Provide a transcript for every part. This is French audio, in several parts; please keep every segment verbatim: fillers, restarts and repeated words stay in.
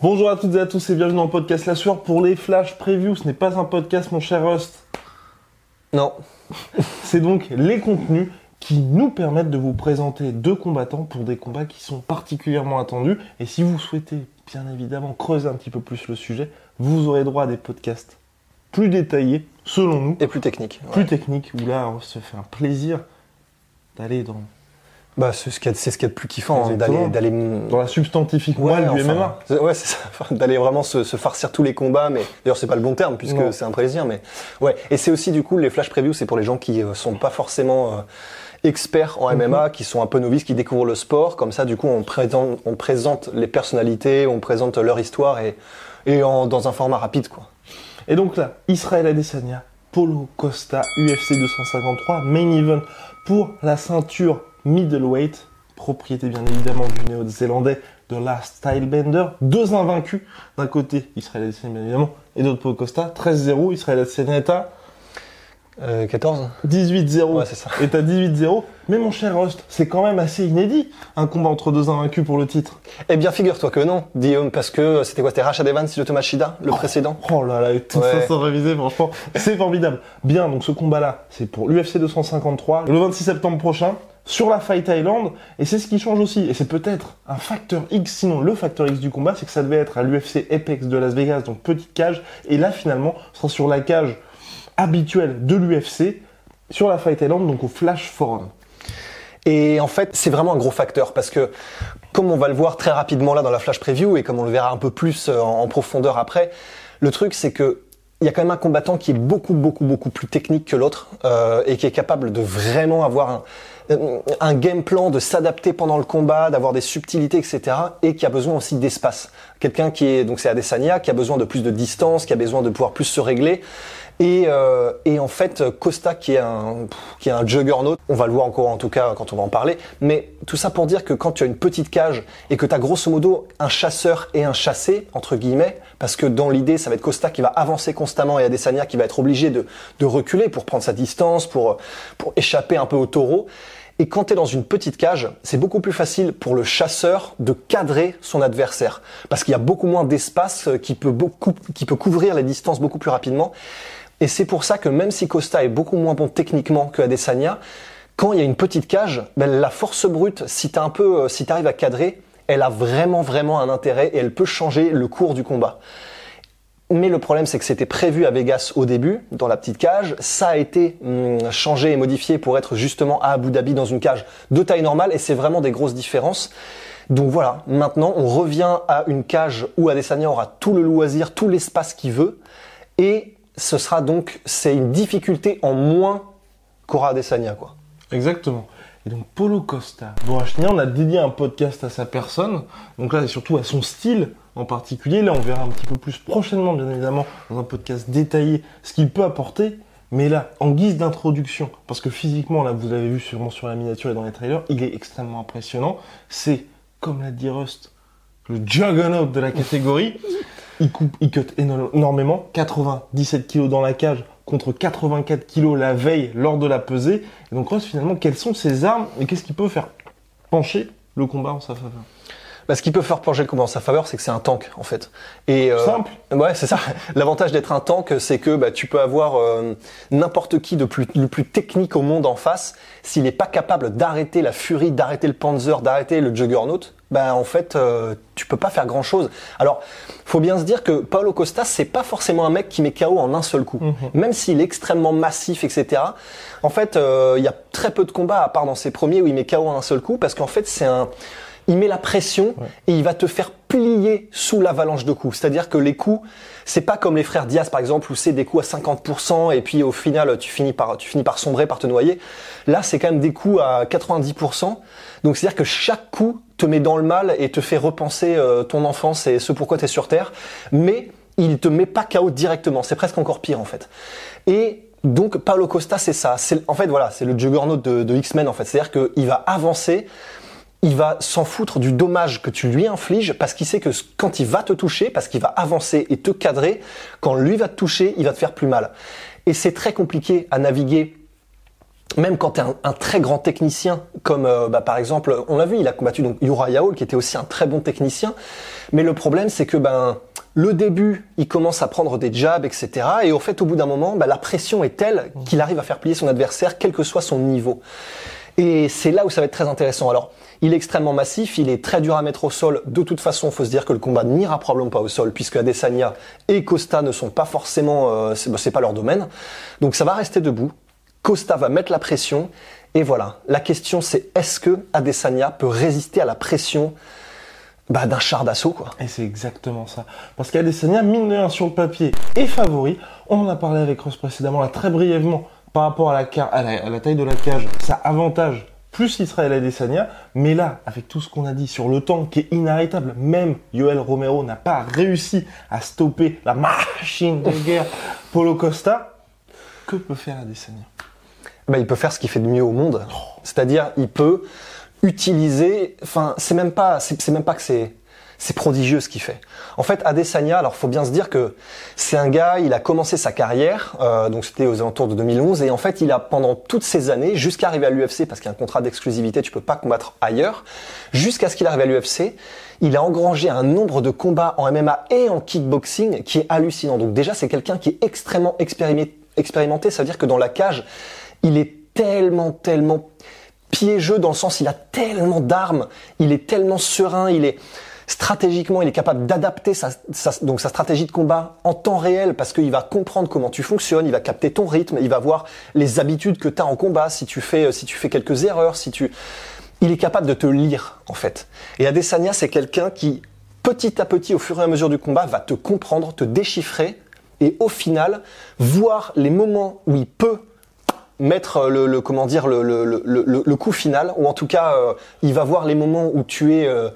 Bonjour à toutes et à tous et bienvenue dans le podcast La Sueur pour les Flash Previews. Ce n'est pas un podcast, mon cher Rust. Non. C'est donc les contenus qui nous permettent de vous présenter deux combattants pour des combats qui sont particulièrement attendus. Et si vous souhaitez, bien évidemment, creuser un petit peu plus le sujet, vous aurez droit à des podcasts plus détaillés, selon nous. Et plus techniques. Ouais. Plus techniques, où là, on se fait un plaisir d'aller dans... Bah, c'est ce qu'il y a, c'est ce qu'il y a de plus kiffant, hein, d'aller, d'aller... Dans la substantifique moelle ouais, du enfin, M M A. C'est, ouais, c'est ça. Enfin, d'aller vraiment se, se farcir tous les combats, mais d'ailleurs, c'est pas le bon terme, puisque non. C'est un plaisir, mais... Ouais, et c'est aussi, du coup, les flash previews, c'est pour les gens qui euh, sont pas forcément euh, experts en M M A, mm-hmm. qui sont un peu novices, qui découvrent le sport. Comme ça, du coup, on présente, on présente les personnalités, on présente leur histoire, et, et en, dans un format rapide, quoi. Et donc là, Israël Adesanya, Paulo Costa, U F C deux cent cinquante-trois, main event pour la ceinture middleweight, propriété bien évidemment du néo-zélandais de la Style Bender. Deux invaincus, d'un côté Israël Adesanya bien évidemment, et d'autre Paulo Costa, treize zéro, Israël Adesanya est à euh, quatorze dix-huit zéro, ouais, c'est ça. Est à dix-huit zéro. Mais mon cher Rust, c'est quand même assez inédit, un combat entre deux invaincus pour le titre. Eh bien, figure-toi que non, Guillaume, parce que c'était quoi, c'était Rashad Evans et le Thomas Shida, le oh, précédent. Oh là là, et tout ouais. ça sans réviser, franchement, c'est formidable. Bien, donc ce combat-là, c'est pour l'U F C deux cent cinquante-trois, le vingt-six septembre prochain, sur la Fight Island, et c'est ce qui change aussi, et c'est peut-être un facteur X, sinon le facteur X du combat, c'est que ça devait être à l'U F C Apex de Las Vegas, donc petite cage, et là finalement, ce sera sur la cage habituelle de l'U F C, sur la Fight Island, donc au Flash Forum. Et en fait, c'est vraiment un gros facteur, parce que, comme on va le voir très rapidement là dans la Flash Preview, et comme on le verra un peu plus en profondeur après, le truc c'est que, il y a quand même un combattant qui est beaucoup, beaucoup, beaucoup plus technique que l'autre euh, et qui est capable de vraiment avoir un, un game plan, de s'adapter pendant le combat, d'avoir des subtilités, et cetera. Et qui a besoin aussi d'espace. Quelqu'un qui est, donc c'est Adesanya, qui a besoin de plus de distance, qui a besoin de pouvoir plus se régler. Et, euh, et en fait, Costa, qui est un, qui est un juggernaut, on va le voir encore en tout cas quand on va en parler, mais tout ça pour dire que quand tu as une petite cage et que tu as grosso modo un chasseur et un chassé, entre guillemets, parce que dans l'idée, ça va être Costa qui va avancer constamment et Adesanya qui va être obligé de, de reculer pour prendre sa distance, pour, pour échapper un peu au taureau. Et quand t'es dans une petite cage, c'est beaucoup plus facile pour le chasseur de cadrer son adversaire. Parce qu'il y a beaucoup moins d'espace qui peut beaucoup, qui peut couvrir les distances beaucoup plus rapidement. Et c'est pour ça que même si Costa est beaucoup moins bon techniquement que Adesanya, quand il y a une petite cage, ben la force brute, si t'as un peu, si t'arrives à cadrer, elle a vraiment, vraiment un intérêt et elle peut changer le cours du combat. Mais le problème, c'est que c'était prévu à Vegas au début, dans la petite cage. Ça a été hum, changé et modifié pour être justement à Abu Dhabi dans une cage de taille normale. Et c'est vraiment des grosses différences. Donc voilà, maintenant, on revient à une cage où Adesanya aura tout le loisir, tout l'espace qu'il veut. Et ce sera donc, c'est une difficulté en moins qu'aura Adesanya, quoi. Exactement. Et donc, Paulo Costa. Bon, on a dédié un podcast à sa personne. Donc là, et surtout à son style. En particulier, là on verra un petit peu plus prochainement, bien évidemment, dans un podcast détaillé, ce qu'il peut apporter. Mais là, en guise d'introduction, parce que physiquement, là vous l'avez vu sûrement sur la miniature et dans les trailers, il est extrêmement impressionnant. C'est, comme l'a dit Rust, le juggernaut de la catégorie. Il coupe, il cut énormément, quatre-vingt-dix-sept kilos dans la cage contre quatre-vingt-quatre kilos la veille lors de la pesée. Et donc Rust, finalement, quelles sont ses armes et qu'est-ce qui peut faire pencher le combat en sa faveur? Bah, ce qui peut faire pencher le combat en sa faveur, c'est que c'est un tank, en fait. Et, euh, simple. Ouais, c'est ça. L'avantage d'être un tank, c'est que, bah, tu peux avoir, euh, n'importe qui de plus, le plus technique au monde en face. S'il n'est pas capable d'arrêter la furie, d'arrêter le Panzer, d'arrêter le Juggernaut, bah, en fait, euh, tu peux pas faire grand chose. Alors, faut bien se dire que Paulo Costa, c'est pas forcément un mec qui met K O en un seul coup. Mm-hmm. Même s'il est extrêmement massif, et cetera. En fait, il euh, y a très peu de combats, à part dans ses premiers où il met K O en un seul coup, parce qu'en fait, c'est un, il met la pression ouais. et il va te faire plier sous l'avalanche de coups. C'est-à-dire que les coups, c'est pas comme les frères Diaz par exemple où c'est des coups à cinquante pour cent et puis au final tu finis par tu finis par sombrer, par te noyer. Là, c'est quand même des coups à quatre-vingt-dix pour cent. Donc c'est-à-dire que chaque coup te met dans le mal et te fait repenser euh, ton enfance et ce pourquoi tu es sur terre, mais il te met pas K O directement, c'est presque encore pire en fait. Et donc Paulo Costa, c'est ça, c'est en fait voilà, c'est le Juggernaut de, de X-Men en fait, c'est-à-dire que il va avancer. Il va s'en foutre du dommage que tu lui infliges parce qu'il sait que quand il va te toucher, parce qu'il va avancer et te cadrer, quand lui va te toucher, il va te faire plus mal. Et c'est très compliqué à naviguer, même quand tu es un, un très grand technicien, comme euh, bah, par exemple, on l'a vu, il a combattu donc Uriah Hall, qui était aussi un très bon technicien. Mais le problème, c'est que ben le début, il commence à prendre des jabs, et cetera. Et au fait, au bout d'un moment, bah, la pression est telle qu'il arrive à faire plier son adversaire, quel que soit son niveau. Et c'est là où ça va être très intéressant. Alors, il est extrêmement massif, il est très dur à mettre au sol. De toute façon, faut se dire que le combat n'ira probablement pas au sol puisque Adesanya et Costa ne sont pas forcément, euh, c'est, c'est pas leur domaine. Donc ça va rester debout. Costa va mettre la pression et voilà. La question c'est est-ce que Adesanya peut résister à la pression bah, d'un char d'assaut quoi. Et c'est exactement ça. Parce qu'Adesanya, mine de rien sur le papier, est favori. On en a parlé avec Ross précédemment, là très brièvement. Par rapport à la, car- à, la, à la taille de la cage, ça avantage plus Israël Adesanya. Mais là, avec tout ce qu'on a dit sur le temps qui est inarrêtable, même Yoel Romero n'a pas réussi à stopper la machine de guerre Paulo Costa. Que peut faire Adesanya ? Ben, il peut faire ce qu'il fait de mieux au monde. C'est-à-dire, il peut utiliser... Enfin, c'est même pas, c'est, c'est même pas que c'est... C'est prodigieux ce qu'il fait. En fait, Adesanya, alors faut bien se dire que c'est un gars, il a commencé sa carrière, euh, donc c'était aux alentours de deux mille onze, et en fait, il a pendant toutes ces années, jusqu'à arriver à l'U F C, parce qu'il y a un contrat d'exclusivité, tu peux pas combattre ailleurs, jusqu'à ce qu'il arrive à l'U F C, il a engrangé un nombre de combats en M M A et en kickboxing qui est hallucinant. Donc déjà, c'est quelqu'un qui est extrêmement expérimenté, ça veut dire que dans la cage, il est tellement, tellement piégeux dans le sens, il a tellement d'armes, il est tellement serein, il est... Stratégiquement, il est capable d'adapter sa, sa, donc sa stratégie de combat en temps réel parce qu'il va comprendre comment tu fonctionnes, il va capter ton rythme, il va voir les habitudes que tu as en combat, si tu fais, si tu fais quelques erreurs, si tu... Il est capable de te lire, en fait. Et Adesanya, c'est quelqu'un qui, petit à petit, au fur et à mesure du combat, va te comprendre, te déchiffrer et au final, voir les moments où il peut mettre le, le comment dire, le, le, le, le, le coup final, ou en tout cas, euh, il va voir les moments où tu es... Euh,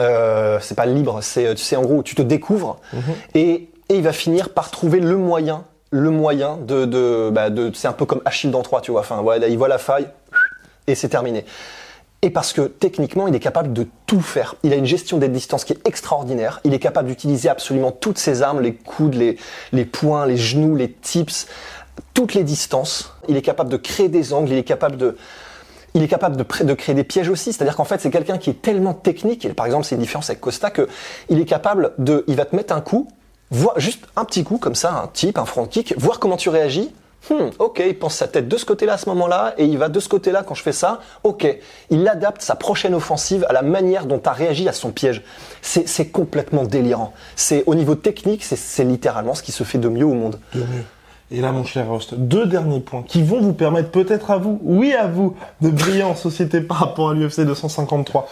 Euh, c'est pas libre, c'est tu sais en gros tu te découvres mmh. et, et il va finir par trouver le moyen, le moyen de de bah de c'est un peu comme Achille dans trois tu vois, enfin voilà, il voit la faille et c'est terminé. Et parce que techniquement, il est capable de tout faire. Il a une gestion des distances qui est extraordinaire, il est capable d'utiliser absolument toutes ses armes, les coudes, les les poings, les genoux, les tips, toutes les distances, il est capable de créer des angles, il est capable de Il est capable de, pr- de créer des pièges aussi, c'est-à-dire qu'en fait c'est quelqu'un qui est tellement technique, et par exemple c'est une différence avec Costa, que il est capable de, il va te mettre un coup, voir juste un petit coup comme ça, un tip, un front kick, voir comment tu réagis. Hmm, ok, il pense sa tête de ce côté-là à ce moment-là, et il va de ce côté-là quand je fais ça. Ok, il adapte sa prochaine offensive à la manière dont tu as réagi à son piège. C'est, c'est complètement délirant. C'est au niveau technique, c'est, c'est littéralement ce qui se fait de mieux au monde. De mieux. Et là, mon cher host, deux derniers points qui vont vous permettre peut-être à vous, oui à vous, de briller en société par rapport à l'U F C deux cent cinquante-trois.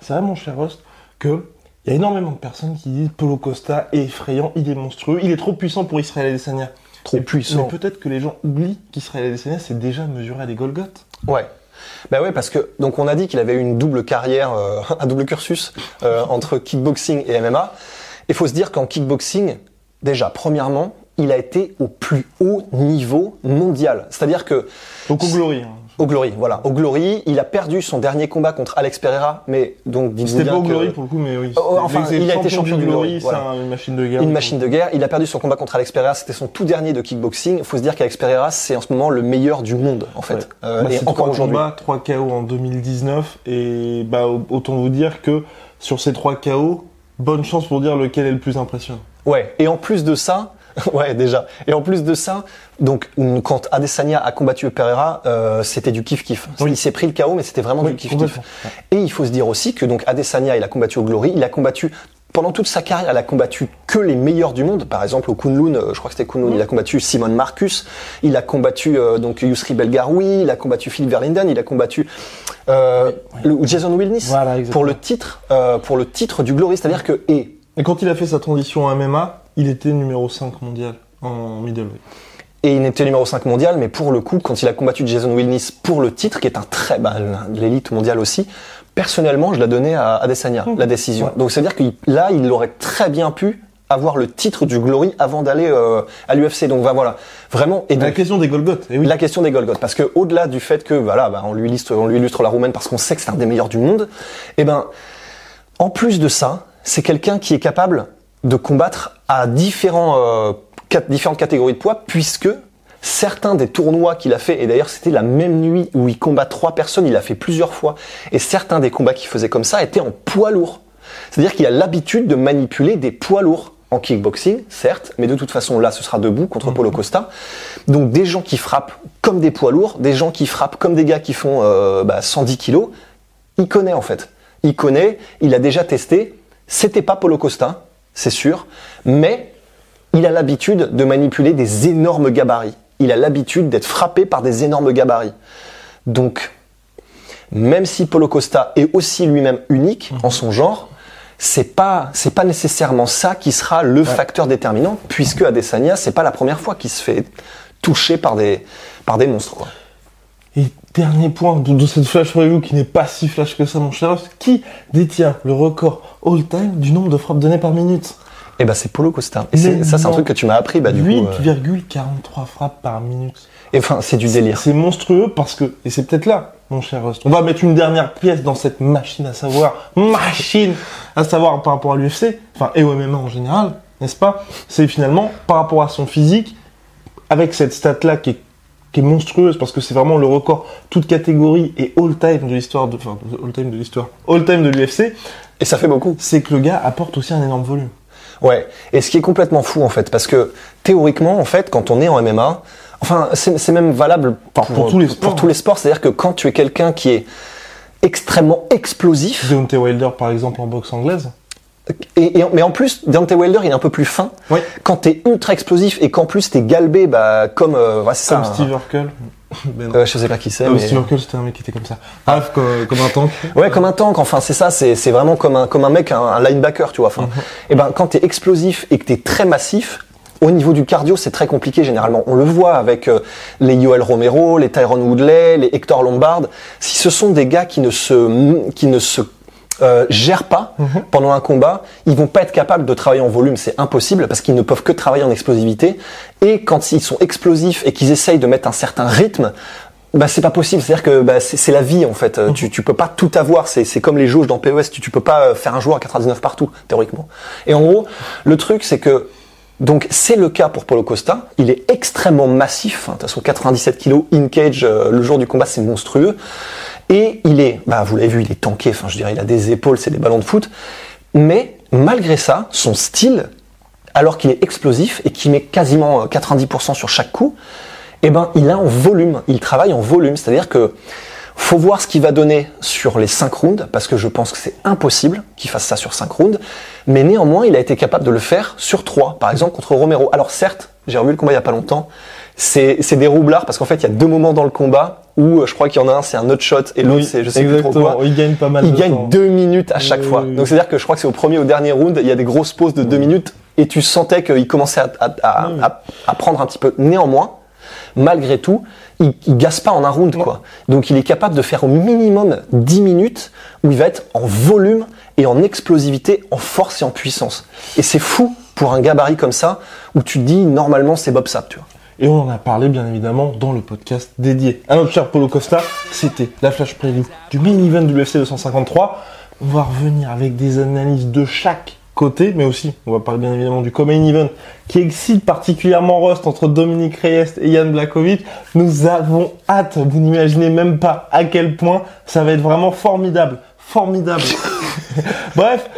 C'est vrai, mon cher host, que il y a énormément de personnes qui disent Paulo Costa est effrayant, il est monstrueux, il est trop puissant pour Israël Adesanya. Trop et, puissant. Mais peut-être que les gens oublient qu'Israël Adesanya s'est déjà mesuré à des Golgoth. Ouais. Ben ouais, parce que donc on a dit qu'il avait eu une double carrière, euh, un double cursus euh, entre kickboxing et M M A. Et faut se dire qu'en kickboxing, déjà premièrement. Il a été au plus haut niveau mondial. C'est-à-dire que... Donc au Glory. Au Glory, voilà. Au Glory, il a perdu son dernier combat contre Alex Pereira, mais donc... C'était pas au Glory que... pour le coup, mais oui. Oh, enfin, il a été champion du Glory, Glory. Voilà. C'est une machine de guerre. Une machine de guerre. Il a perdu son combat contre Alex Pereira, c'était son tout dernier de kickboxing. Faut se dire qu'Alex Pereira, c'est en ce moment le meilleur du monde, en fait. Ouais. Euh, bah, et encore aujourd'hui. Combat, trois K O en deux mille dix-neuf, et bah, autant vous dire que sur ces trois K O, bonne chance pour dire lequel est le plus impressionnant. Ouais, et en plus de ça... Ouais, déjà. Et en plus de ça, donc quand Adesanya a combattu Pereira, euh, c'était du kiff-kiff. Oui. Il s'est pris le K O, mais c'était vraiment oui, du kiff-kiff. Et il faut se dire aussi que donc Adesanya, il a combattu au Glory, il a combattu pendant toute sa carrière, elle a combattu que les meilleurs du monde. Par exemple, au Kunlun, je crois que c'était Kunlun, mmh. il a combattu Simon Marcus, il a combattu euh, donc Yusri Belgaroui, il a combattu Phil Verlinden, il a combattu euh, oui, oui. Le, Jason Wilnis voilà, pour le titre, euh, pour le titre du Glory. C'est-à-dire que et, et quand il a fait sa transition à M M A, il était numéro cinq mondial en middleweight. Et il était numéro cinq mondial, mais pour le coup, quand il a combattu Jason Wilnis pour le titre, qui est un très, bah, l'élite mondiale aussi, personnellement, je l'ai donné à Adesanya, mmh. la décision. Ouais. Donc, c'est-à-dire que là, il aurait très bien pu avoir le titre du Glory avant d'aller euh, à l'U F C. Donc, bah, voilà, vraiment. Et donc, la question des Golgoth. Eh oui. La question des Golgoth, parce que au-delà du fait que, voilà, bah, on lui illustre, on lui illustre la Roumaine parce qu'on sait que c'est un des meilleurs du monde. Eh ben, en plus de ça, c'est quelqu'un qui est capable de combattre à différents euh, différentes catégories de poids, puisque certains des tournois qu'il a fait, et d'ailleurs c'était la même nuit où il combat trois personnes, il l'a fait plusieurs fois, et certains des combats qu'il faisait comme ça étaient en poids lourd. C'est-à-dire qu'il a l'habitude de manipuler des poids lourds en kickboxing, certes, mais de toute façon là ce sera debout contre mmh. Paulo Costa. Donc des gens qui frappent comme des poids lourds, des gens qui frappent comme des gars qui font euh, bah, cent dix kilos, il connaît en fait. Il connaît, il a déjà testé, c'était pas Paulo Costa, c'est sûr, mais il a l'habitude de manipuler des énormes gabarits. Il a l'habitude d'être frappé par des énormes gabarits. Donc, même si Paulo Costa est aussi lui-même unique mmh. en son genre, c'est pas, c'est pas nécessairement ça qui sera le ouais. facteur déterminant, puisque Adesanya, c'est pas la première fois qu'il se fait toucher par des, par des monstres, quoi. Et dernier point de, de cette flash review qui n'est pas si flash que ça, mon cher, qui détient le record all-time du nombre de frappes données par minute? Eh ben c'est Paulo Costa. Et c'est, ça c'est un truc que tu m'as appris, bah du huit, coup. huit virgule quarante-trois euh... frappes par minute. Et enfin c'est du délire. C'est, c'est monstrueux parce que, et c'est peut-être là, mon cher Rust, on va mettre une dernière pièce dans cette machine à savoir, machine à savoir par rapport à l'U F C, enfin et au M M A en général, n'est-ce pas? C'est finalement par rapport à son physique, avec cette stat là qui est qui est monstrueuse parce que c'est vraiment le record toute catégorie et all-time de l'histoire de, enfin all-time de l'histoire, all-time de l'U F C. Et ça fait beaucoup. C'est que le gars apporte aussi un énorme volume. Ouais. Et ce qui est complètement fou en fait, parce que théoriquement en fait, quand on est en M M A, enfin c'est, c'est même valable pour, pour, tous les sports, pour tous les sports, c'est-à-dire que quand tu es quelqu'un qui est extrêmement explosif, Deontay Wilder par exemple en boxe anglaise. Et, et, mais en plus, Deontay Wilder, il est un peu plus fin. Oui. Quand t'es ultra explosif et qu'en plus t'es galbé, bah comme euh, bah, ça, comme un... Steve Urkel. Ben euh, je sais pas qui c'est. Ah, mais... Steve Urkel, c'était un mec qui était comme ça. Ah, comme, comme un tank. Ouais, euh... comme un tank. Enfin, c'est ça. C'est, c'est vraiment comme un comme un mec, un, un linebacker, tu vois. Enfin, mm-hmm. et ben quand t'es explosif et que t'es très massif. Au niveau du cardio, c'est très compliqué généralement. On le voit avec euh, les Yoel Romero, les Tyron Woodley, les Hector Lombard. Si ce sont des gars qui ne se qui ne se Euh, gèrent pas mmh. pendant un combat, ils vont pas être capables de travailler en volume, c'est impossible parce qu'ils ne peuvent que travailler en explosivité. Et quand ils sont explosifs et qu'ils essayent de mettre un certain rythme, bah c'est pas possible. C'est-à-dire que bah, c'est, c'est la vie en fait. Mmh. Tu, tu peux pas tout avoir. C'est, c'est comme les jauges dans P E S. Tu, tu peux pas faire un joueur à quatre-vingt-dix-neuf partout théoriquement. Et en gros, le truc c'est que donc c'est le cas pour Paulo Costa. Il est extrêmement massif. De toute façon, quatre-vingt-dix-sept kilos in cage euh, le jour du combat, c'est monstrueux. Et il est, bah vous l'avez vu, il est tanké. Enfin, je dirais, il a des épaules, c'est des ballons de foot. Mais malgré ça, son style, alors qu'il est explosif et qu'il met quasiment quatre-vingt-dix pour cent sur chaque coup, eh ben il a en volume. Il travaille en volume, c'est-à-dire que faut voir ce qu'il va donner sur les cinq rounds, parce que je pense que c'est impossible qu'il fasse ça sur cinq rounds, mais néanmoins, il a été capable de le faire sur trois, par exemple contre Romero. Alors certes, j'ai revu le combat il n'y a pas longtemps, c'est, c'est des roublards, parce qu'en fait, il y a deux moments dans le combat où je crois qu'il y en a un, c'est un autre shot, et l'autre, oui, c'est je sais exactement. Plus trop quoi. Il gagne pas mal il de gagne temps. deux minutes à chaque oui, fois. Oui, oui. Donc c'est-à-dire que je crois que c'est au premier ou au dernier round, il y a des grosses pauses de oui. deux minutes, et tu sentais qu'il commençait à, à, à, oui. à, à prendre un petit peu. Néanmoins, malgré tout, il, il gasse pas en un round, ouais. quoi. Donc, il est capable de faire au minimum dix minutes où il va être en volume et en explosivité, en force et en puissance. Et c'est fou pour un gabarit comme ça où tu te dis normalement c'est Bob Sapp, tu vois. Et on en a parlé bien évidemment dans le podcast dédié à notre cher Paulo Costa. C'était la flash preview du main event du U F C deux cent cinquante-trois. On va revenir avec des analyses de chaque côté, mais aussi, on va parler bien évidemment du co-main event qui excite particulièrement Rust entre Dominique Reyes et Yann Blakovic. Nous avons hâte, vous n'imaginez même pas à quel point ça va être vraiment formidable, formidable Bref,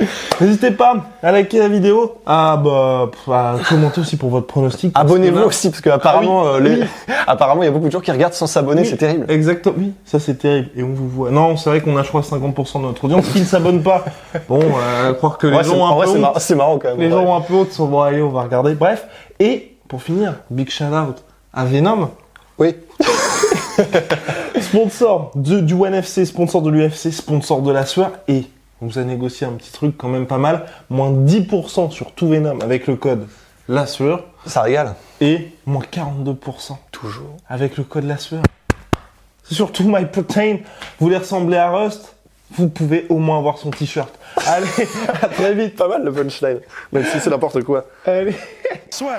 n'hésitez pas à liker la vidéo, à, bah, à commenter aussi pour votre pronostic. Abonnez-vous là... aussi, parce qu'apparemment, ah, oui. euh, les... oui. apparemment, il y a beaucoup de gens qui regardent sans s'abonner, oui. c'est terrible. Exactement, oui, ça c'est terrible. Et on vous voit. Non, c'est vrai qu'on a, je crois, cinquante pour cent de notre audience qui ne s'abonne pas. Bon, euh, croire que les ouais, gens ont un vrai, peu honte. C'est marrant quand même. Les gens ont un peu honte, sont bon, allez, on va regarder. Bref, et pour finir, big shout-out à Venom. Oui. Sponsor de, du O N F C, sponsor de l'U F C, sponsor de la sueur, et on vous a négocié un petit truc quand même pas mal, moins dix pour cent sur tout Venom avec le code la sueur. Ça régale. Et moins quarante-deux pour cent toujours avec le code la sueur. C'est surtout My Protein. Vous les ressemblez à Rust, vous pouvez au moins avoir son t-shirt. Allez, à très vite. Pas mal le punchline, même si c'est n'importe quoi. Allez, soir.